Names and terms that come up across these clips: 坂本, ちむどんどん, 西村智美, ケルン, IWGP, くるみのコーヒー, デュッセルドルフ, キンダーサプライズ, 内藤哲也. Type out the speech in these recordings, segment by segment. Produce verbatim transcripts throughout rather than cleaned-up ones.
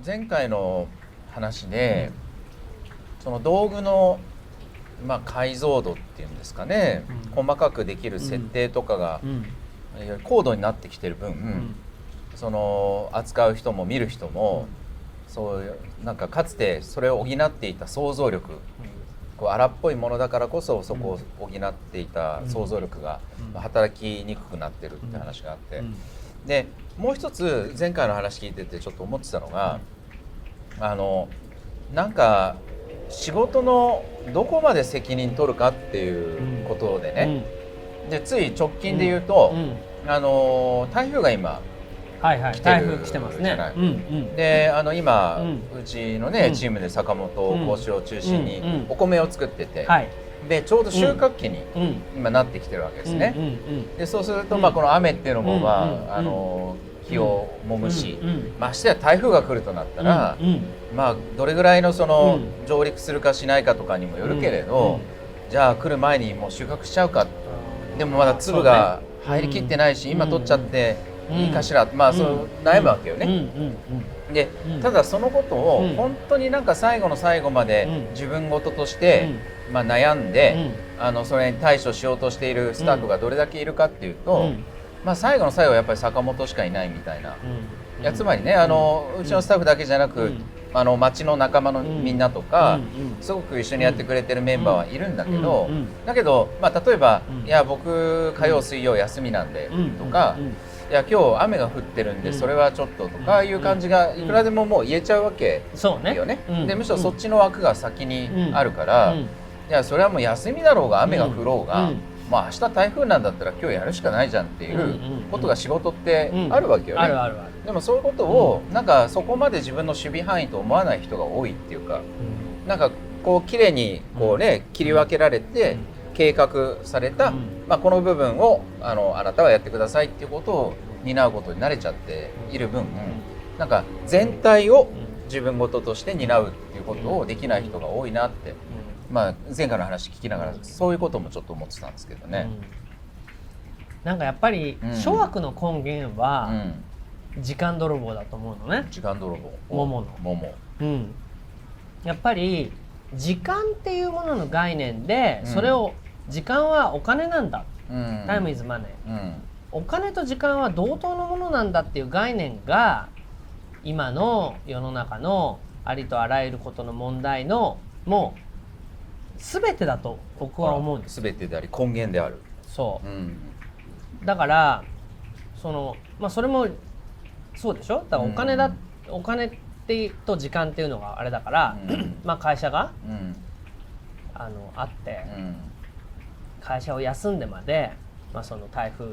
の前回の話で、うん、その道具の、まあ、解像度っていうんですかね、うん、細かくできる設定とかが、うん、高度になってきてる分、うん、その扱う人も見る人も、うん、そうなんかかつてそれを補っていた想像力、うん、こう荒っぽいものだからこそそこを補っていた想像力が働きにくくなってるって話があって、うんうんうん、でもう一つ前回の話聞いててちょっと思ってたのが、うん、あのなんか仕事のどこまで責任取るかっていうことでね、うん、でつい直近で言うと、うんうん、あの台風が今はいはい、来てるじゃない、うんうん、であの今、うん、うちのね、うん、チームで坂本講師を中心にお米を作ってて、うん、でちょうど収穫期に今なってきてるわけですね、うんうん、でそうすると、まあ、この雨っていうのも、まあうん、あの気をもむし、うん、ましてや台風が来るとなったら、うんまあ、どれぐらいのその、うん、上陸するかしないかとかにもよるけれど、うん、じゃあ来る前にもう収穫しちゃうか、うん、でもまだ粒が入りきってないし、うん、今取っちゃって、うんいいかしら、まあ、そう悩むわけよね、うんうんうん、でただそのことを本当になんか最後の最後まで自分事として、うんまあ、悩んで、うん、あのそれに対処しようとしているスタッフがどれだけいるかっていうと、うんまあ、最後の最後はやっぱり坂本しかいないみたいな、うん、いやつまりねあのうちのスタッフだけじゃなく、うん、あの町の仲間のみんなとか、うんうん、すごく一緒にやってくれてるメンバーはいるんだけど、うんうんうん、だけど、まあ、例えば、うん、いや僕火曜水曜休みなんでとか、うんうんうんいや今日雨が降ってるんでそれはちょっととかいう感じがいくらでももう言えちゃうわけよね。でむしろそっちの枠が先にあるからいやそれはもう休みだろうが雨が降ろうがまあ明日台風なんだったら今日やるしかないじゃんっていうことが仕事ってあるわけよね。でもそういうことをなんかそこまで自分の守備範囲と思わない人が多いっていうかなんかこう綺麗にこうね切り分けられて計画された、まあ、この部分を あの、あなたはやってくださいっていうことを担うことに慣れちゃっている分、なんか全体を自分事として担うっていうことをできない人が多いなって、まあ、前回の話聞きながらそういうこともちょっと思ってたんですけどね、うん、なんかやっぱり諸悪の根源は時間泥棒だと思うのね。時間泥棒桃の桃、うん、やっぱり時間っていうものの概念でそれを時間はお金なんだ、うん、タイムイズマネー、うん、お金と時間は同等のものなんだっていう概念が今の世の中のありとあらゆることの問題のもう全てだと僕は思うんです。全てであり根源であるそう、うん、だからその、まあ、それもそうでしょ。だからお金だ、うん、お金と時間っていうのがあれだから、うんまあ、会社が、うん、あのあって、うん会社を休んでまで、まあ、その台風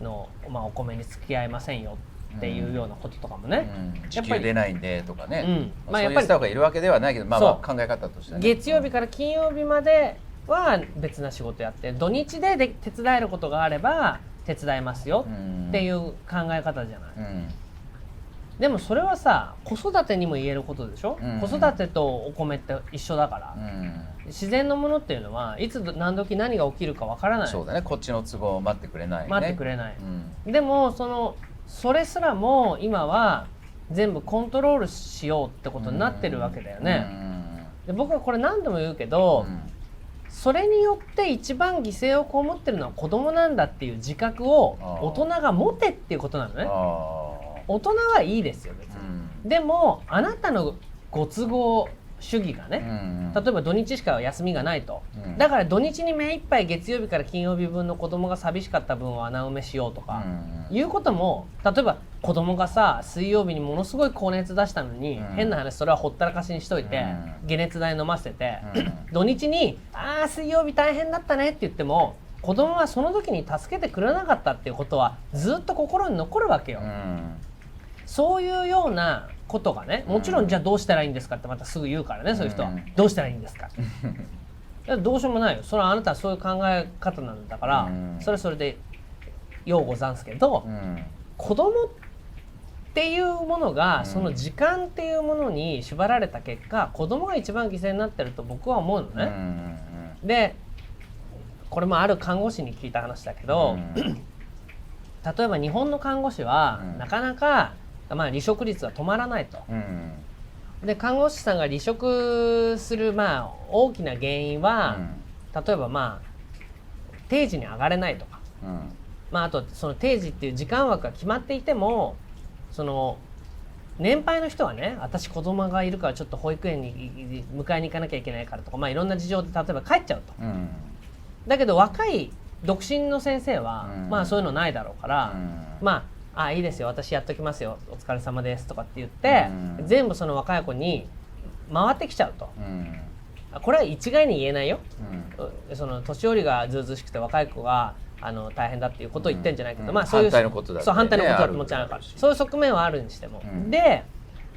の、まあ、お米に付き合いませんよっていうようなこととかもね、うんうん、時給出ないんでとかね、うんまあ、そういうスタッフがいるわけではないけど、まあ、まあ考え方としてね月曜日から金曜日までは別な仕事やって土日 で, で手伝えることがあれば手伝いますよっていう考え方じゃない、うんうん、でもそれはさ子育てにも言えることでしょ、うん、子育てとお米って一緒だから、うん自然のものっていうのはいつ何時何が起きるかわからない。そうだねこっちの都合を待ってくれないね待ってくれない、うん、でもそのそれすらも今は全部コントロールしようってことになってるわけだよね、うん、で僕はこれ何度も言うけど、うん、それによって一番犠牲を被ってるのは子供なんだっていう自覚を大人が持てっていうことなのね。あ大人はいいですよ別に、うん、でもあなたのご都合主義がね、うんうん、例えば土日しか休みがないと、うん、だから土日に目いっぱい月曜日から金曜日分の子供が寂しかった分を穴埋めしようとか、うんうん、いうことも例えば子供がさ水曜日にものすごい高熱出したのに、うん、変な話それはほったらかしにしといて、うん、解熱剤飲ませて、うん、土日にあー水曜日大変だったねって言っても子供はその時に助けてくれなかったっていうことはずっと心に残るわけよ、うん、そういうようなことがね、もちろんじゃあどうしたらいいんですかってまたすぐ言うからね、うん、そういう人はどうしたらいいんですかどうしようもないよそれはあなたはそういう考え方なんだから、うん、それそれでようござんすけど、うん、子供っていうものが、うん、その時間っていうものに縛られた結果子供が一番犠牲になってると僕は思うのね、うん、でこれもある看護師に聞いた話だけど、うん、例えば日本の看護師は、うん、なかなかまあ離職率は止まらないと、うん、で看護師さんが離職する、まあ、大きな原因は、うん、例えば、まあ、定時に上がれないとか、うんまあ、あとその定時っていう時間枠が決まっていてもその年配の人はね、私子供がいるからちょっと保育園に迎えに行かなきゃいけないからとか、まあ、いろんな事情で例えば帰っちゃうと、うん、だけど若い独身の先生は、うん、まあそういうのないだろうから、うん、まあ、あいいですよ私やっときますよお疲れ様ですとかって言って、うん、全部その若い子に回ってきちゃうと、うん、これは一概に言えないよ、うん、その年寄りがずうずうしくて若い子があの大変だっていうことを言ってんじゃないけど、うんまあ、そういう反対のことだって、ね、そう反対のことだと思っちゃうから、そういう側面はあるにしても、うん、で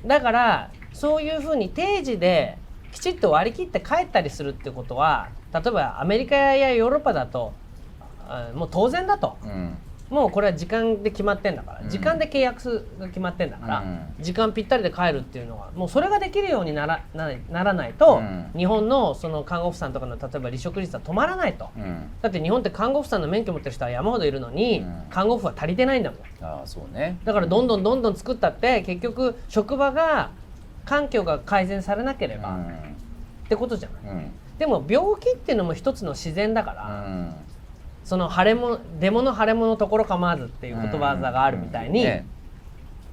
だからそういうふうに定時できちっと割り切って帰ったりするってことは例えばアメリカやヨーロッパだともう当然だと、うん、もうこれは時間で決まってんだから、うん、時間で契約が決まってんだから、うん、時間ぴったりで帰るっていうのはもうそれができるようになら、な、ならないと、うん、日本のその看護婦さんとかの例えば離職率は止まらないと、うん、だって日本って看護婦さんの免許持ってる人は山ほどいるのに、うん、看護婦は足りてないんだもん。あー、そうね。だからどんどんどんどん作ったって結局職場が環境が改善されなければ、うん、ってことじゃない、うん、でも病気っていうのも一つの自然だから、うんその腫れも出物腫れ物ところ構わずっていう言葉があるみたいに、うんね、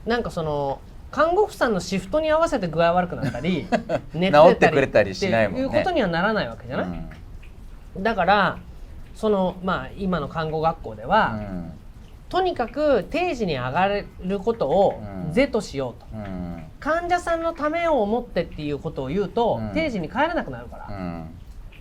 なんかその看護婦さんのシフトに合わせて具合悪くなったり寝てたり治ってくれたりしないもんね。っていうことにはならないわけじゃない、うん、だからその、まあ、今の看護学校では、うん、とにかく定時に上がれることを是としようと、うん、患者さんのためを思ってっていうことを言うと、うん、定時に帰れなくなるから、うん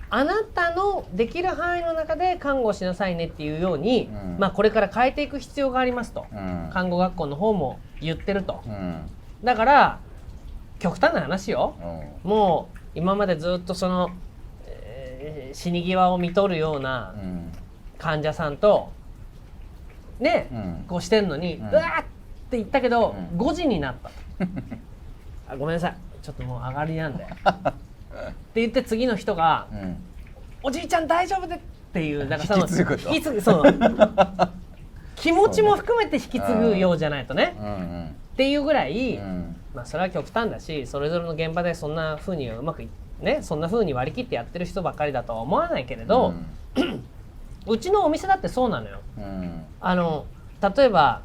あなたのできる範囲の中で看護をしなさいねっていうように、うんまあ、これから変えていく必要がありますと、うん、看護学校の方も言ってると、うん、だから極端な話よ、うん、もう今までずっとその、えー、死に際を見とるような患者さんとね、うん、こうしてんのに、うん、うわーって言ったけど、うん、ごじになったあごめんなさいちょっともう上がりなんでって言って次の人が、うん、おじいちゃん大丈夫でっていうだからその引き継ぐそう気持ちも含めて引き継ぐようじゃないとね、うんうん、っていうぐらい、うんまあ、それは極端だしそれぞれの現場でそんな風にうまくねそんな風に割り切ってやってる人ばっかりだとは思わないけれど、うん、うちのお店だってそうなのよ、うん、あの例えば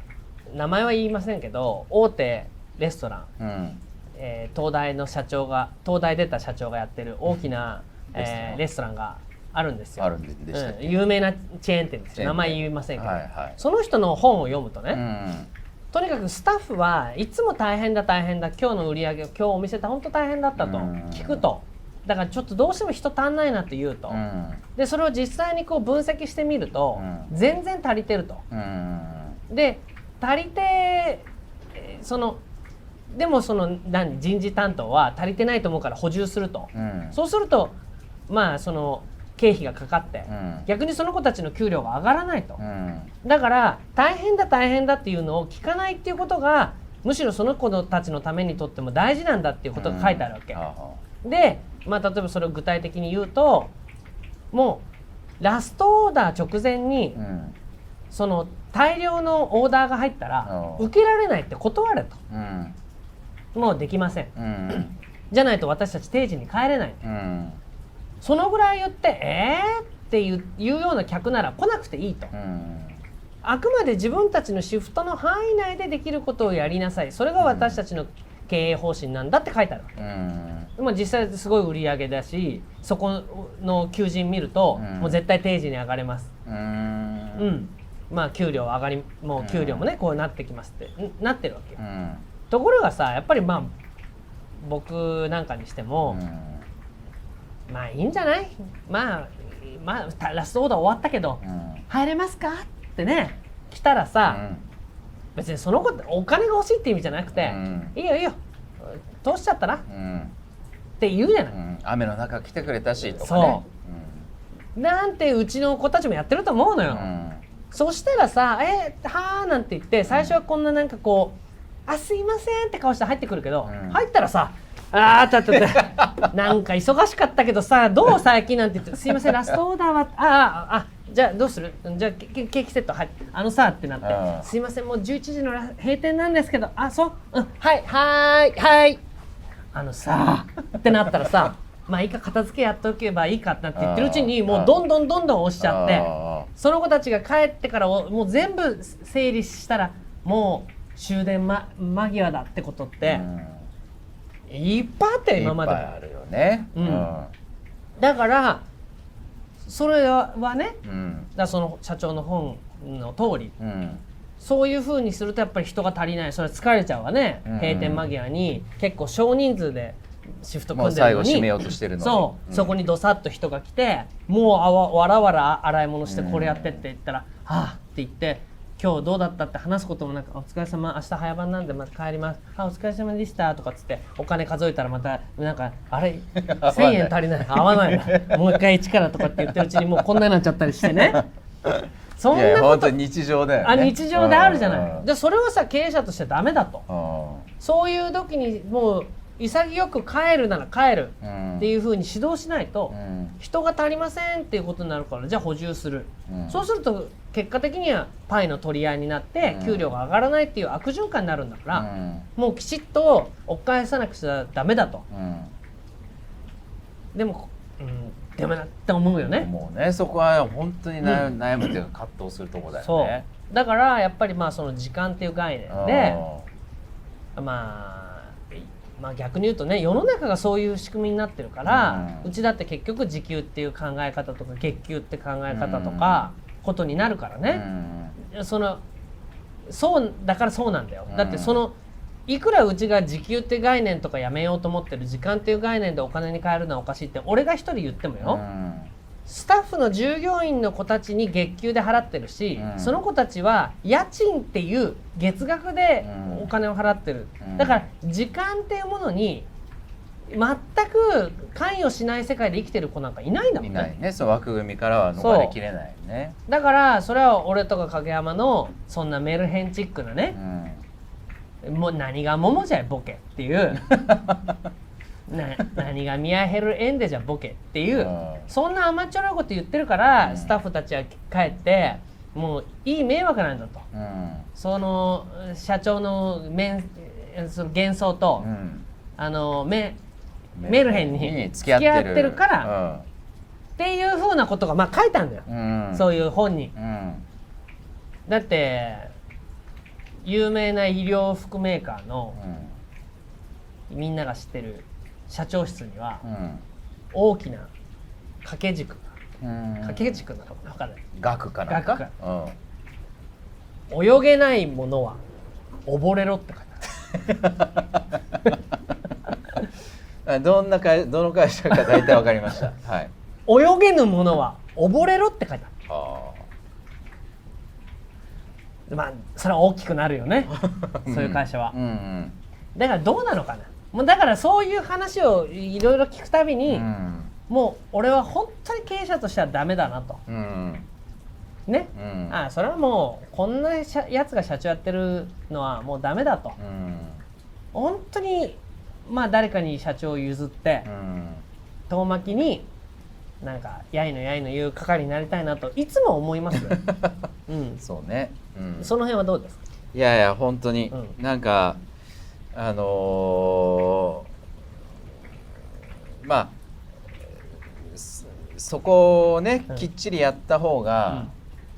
名前は言いませんけど大手レストラン、うんえー、東大の社長が東大出た社長がやってる大きな、うんえー、レストランがあるんですよ。あるんでしたっけ、うん、有名なチェーン店ですよ。名前言いませんけど、はいはい、その人の本を読むとね、うん、とにかくスタッフはいつも大変だ大変だ今日の売り上げ今日お店って本当大変だったと聞くと、うん、だからちょっとどうしても人足んないなって言うと、うん、でそれを実際にこう分析してみると、うん、全然足りてると、うん、で足りてそのでもその何人事担当は足りてないと思うから補充すると、うん、そうするとまあその経費がかかって、うん、逆にその子たちの給料が上がらないと、うん、だから大変だ大変だっていうのを聞かないっていうことがむしろその子たちのためにとっても大事なんだっていうことが書いてあるわけ、うん、で、まあ、例えばそれを具体的に言うともうラストオーダー直前に、うん、その大量のオーダーが入ったら受けられないって断れと、うんもうできません、うん、じゃないと私たち定時に帰れない、うん、そのぐらい言ってえーってい う, いうような客なら来なくていいと、うん、あくまで自分たちのシフトの範囲内でできることをやりなさいそれが私たちの経営方針なんだって書いてあるわけ、うんまあ、実際すごい売り上げだしそこの求人見ると、うん、もう絶対定時に上がれます、うんうん、まあ給料上がりもう給料もねこうなってきますってなってるわけよ、うんところがさやっぱりまあ僕なんかにしても、うん、まあいいんじゃないまあまあラストオーダー終わったけど、うん、入れますかってね来たらさ、うん、別にその子ってお金が欲しいって意味じゃなくて、うん、いいよいいよ通しちゃったな、うん、って言うじゃない、うん、雨の中来てくれたしとかねそう、うん、なんてうちの子たちもやってると思うのよ、うん、そしたらさえー、はーなんて言って最初はこんななんかこう、うんあ、すいませんって顔して入ってくるけど、うん、入ったらさあーちょっとなんか忙しかったけどさどう最近なんて言ってすいませんラストオーダーはああじゃあどうする、じゃあケーキセット、はい、あのさってなって、すいませんもうじゅういちじの閉店なんですけど、あ、そう、うん、はいはーいはい、あのさってなったらさ、まあいいか片付けやっておけばいいかってなって言ってるうちにもうどんどんどんどん押しちゃって、その子たちが帰ってからもう全部整理したらもう終電、ま、間際だってことっていっぱいあって今までいっぱいあるよね、うんうん、だからそれはね、うん、だその社長の本の通り、うん、そういう風にするとやっぱり人が足りない、それ疲れちゃうわね、うん、閉店間際に結構少人数でシフト組んでるのにもう最後締めようとしてるのに そ, う、うん、そこにどさっと人が来てもうあわ、わらわら洗い物してこれやってって言ったら、うん、はぁ、あ、って言って今日どうだったって話すこともなんかお疲れ様、明日早番なんでまた帰ります、あお疲れ様でしたとかっつってお金数えたらまたなんかあれせんえん足りない合わないなもう一回一からとかって言ってるうちにもうこんなになっちゃったりしてねそんなこといや本当に日常だよね、あ日常であるじゃない、でそれはさ経営者としてダメだと、そういう時にもう潔く帰るなら帰るっていう風に指導しないと人が足りませんっていうことになるから、じゃあ補充する、うん、そうすると結果的にはパイの取り合いになって給料が上がらないっていう悪循環になるんだから、うん、もうきちっと追っ返さなくちゃダメだと、うん、でも、うん、ダメだって思うよね、もうねそこは本当に悩むというか葛藤するところだよね、うん、そうだからやっぱりまあその時間っていう概念でまあまあ、逆に言うとね世の中がそういう仕組みになってるから、うん、うちだって結局時給っていう考え方とか月給って考え方とかことになるからね、うん、そのそうだからそうなんだよ、うん、だってそのいくらうちが時給って概念とかやめようと思ってる時間っていう概念でお金に変えるのはおかしいって俺が一人言ってもよ、うん、スタッフの従業員の子たちに月給で払ってるし、うん、その子たちは家賃っていう月額でお金を払ってる、うん、だから時間っていうものに全く関与しない世界で生きてる子なんかいないんだもんね、いないね、その枠組みからは逃れきれないね、だからそれは俺とか影山のそんなメルヘンチックなね、うん、もう何が桃じゃいボケっていうな何がミアヘルエンデじゃボケっていうそんなアマチュアなこと言ってるから、うん、スタッフたちは帰ってもういい迷惑なんだと、うん、その社長の面その幻想と、うん、あの メ, メルヘンに付き合ってるから、うん、っていう風なことがまあ書いたんだよ、うん、そういう本に、うん、だって有名な医療服メーカーの、うん、みんなが知ってる社長室には大きな掛け軸が、うん、掛け軸なのか分からない額かな額か、うん、泳げないものは溺れろって書いてあるどんな会どの会社か大体分かりました、はい、泳げぬものは溺れろって書いてある、あまあそれは大きくなるよねそういう会社は、うんうんうん、だからどうなのかな、もうだからそういう話をいろいろ聞くたびに、うん、もう俺は本当に経営者としてはダメだなと、うん、ね、うん、ああそれはもうこんなやつが社長やってるのはもうダメだと、うん、本当にまあ誰かに社長を譲って、うん、遠巻きになんかやいのやいの言う係になりたいなといつも思いますよ、うん、そうね、うん、その辺はどうですか。いやいや本当に、うん、なんかあのー、まあそこをね、うん、きっちりやった方が、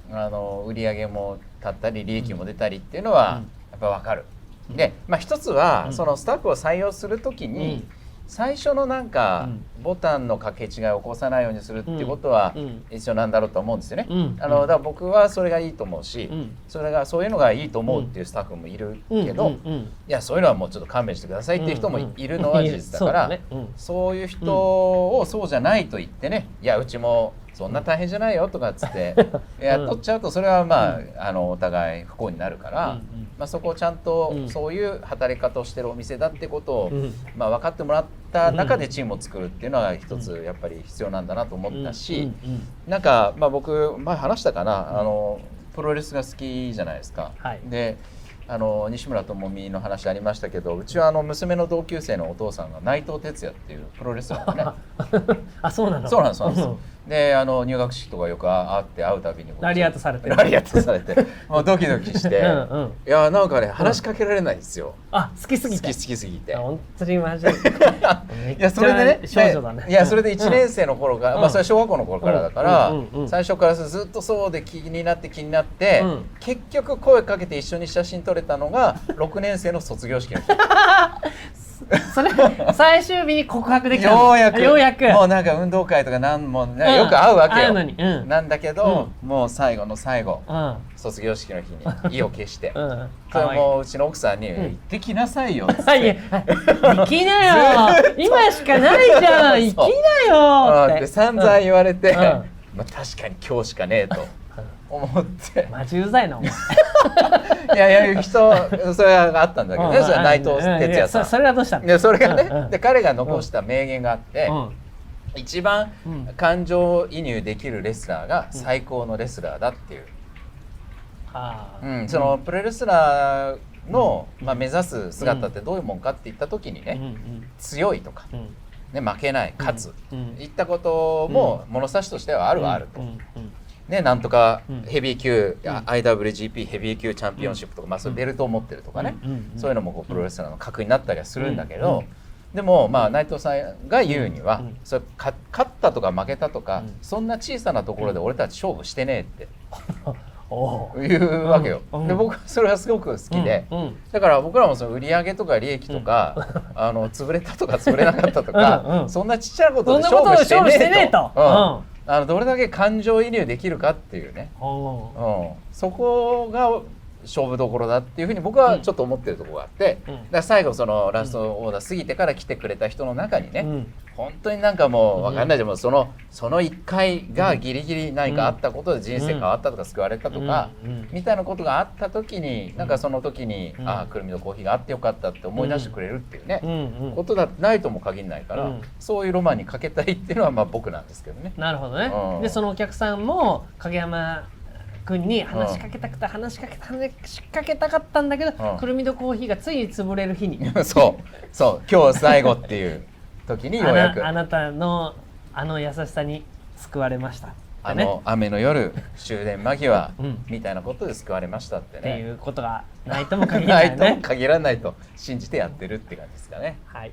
うん、あの売り上げも立ったり利益も出たりっていうのは、うん、やっぱ分かる、うん、で、まあ、一つは、うん、そのスタッフを採用するときに、うん、最初のなんか、うん、ボタンの掛け違いを起こさないようにするっていうことは、うん、一緒なんだろうと思うんですよね、うん、あのだから僕はそれがいいと思うし、うん、それがそういうのがいいと思うっていうスタッフもいるけど、うんうんうん、いやそういうのはもうちょっと勘弁してくださいっていう人もいるのは事実だから、うんうん そうだね、うん、そういう人をそうじゃないと言ってね、いやうちもそんな大変じゃないよとかっつって雇っちゃうとそれはまあ、うん、あのお互い不幸になるから、うんうん、まあ、そこをちゃんとそういう働き方をしてるお店だってことを、うん、まあ、分かってもらった中でチームを作るっていうのは一つやっぱり必要なんだなと思ったし、うんうんうん、なんかまあ僕前話したかな、あのプロレスが好きじゃないですか、はい、であの西村智美の話ありましたけど、うちはあの娘の同級生のお父さんが内藤哲也っていうプロレスラーがねあそうなのそうなんですであの入学式とかよく会って会うたびにラリアットされてラリアットされてもうドキドキしてうん、うん、いやなんかね話しかけられないんですよ、うん、あ好きすぎて好き好きすぎて本当にマジでいやそれでね少女だねいやそれでいちねん生の頃から、うん、まあそれ小学校の頃からだから、うんうんうんうん、最初からずっとそうで気になって気になって、うん、結局声かけて一緒に写真撮れたのがろくねん生の卒業式の日それ最終日に告白できたようやくようやくもうなんか運動会とかなんもなんかよく会うわけよ、うんうん、なんだけど、うん、もう最後の最後、うん、卒業式の日に意を決して、うん、それもううちの奥さんに、うん、行ってきなさいよっつっていや行きなよ今しかないじゃん行きなよって、うん、散々言われて、うんうんまあ、確かに今日しかねえと思ってマジうざいなお前いやいや人それがあったんだけどね、うん、それは内藤哲也さん、うん、そ, それがどうしたのでそれがね、うんうん、で彼が残した名言があって、うん、一番感情移入できるレスラーが最高のレスラーだっていう、うんうん、そのプロレスラーの、まあ、目指す姿ってどういうもんかっていった時にね、うんうん、強いとか、うんね、負けない勝つ、うん、いったことも物差しとしてはあるはあると、うんうんうんね、なんとかヘビー級、うん、アイダブリュージーピー ヘビー級チャンピオンシップとか、うんまあ、そういうベルトを持ってるとかね、うん、そういうのもこうプロレスラーの格になったりはするんだけど、うん、でもまあ内藤さんが言うには、うん、それ勝ったとか負けたとか、うん、そんな小さなところで俺たち勝負してねえって言うわけよ、うん、で僕はそれはすごく好きで、うんうん、だから僕らもその売り上げとか利益とか、うん、あの潰れたとか潰れなかったとかうん、うん、そんなちっちゃなことで勝負してねえと、うんうんあのどれだけ感情移入できるかっていうね、うん、そこが勝負どころだっていうふうに僕はちょっと思ってるところがあって、うん、だから最後そのラストオーダー過ぎてから来てくれた人の中にね、うん、本当になんかもう分かんないじゃん、うん、そのそのいっかいがギリギリ何かあったことで人生変わったとか救われたとか、うんうんうん、みたいなことがあった時になんかその時に、うん、ああくるみのコーヒーがあってよかったって思い出してくれるっていうね、うんうん、ことだってないとも限らないから、うん、そういうロマンにかけたいっていうのはまあ僕なんですけどね。なるほどね、うん、でそのお客さんも影山君に話しかけたくて、うん、話しかけた話しかけたかったんだけど、うん、くるみとコーヒーがついに潰れる日にそうそう今日最後っていう時にようやくあ な, あなたのあの優しさに救われました、ね、あの雨の夜終電間際、うん、みたいなことで救われましたってねっていうことがないとも限らないねないとも限らないと信じてやってるって感じですかねはい。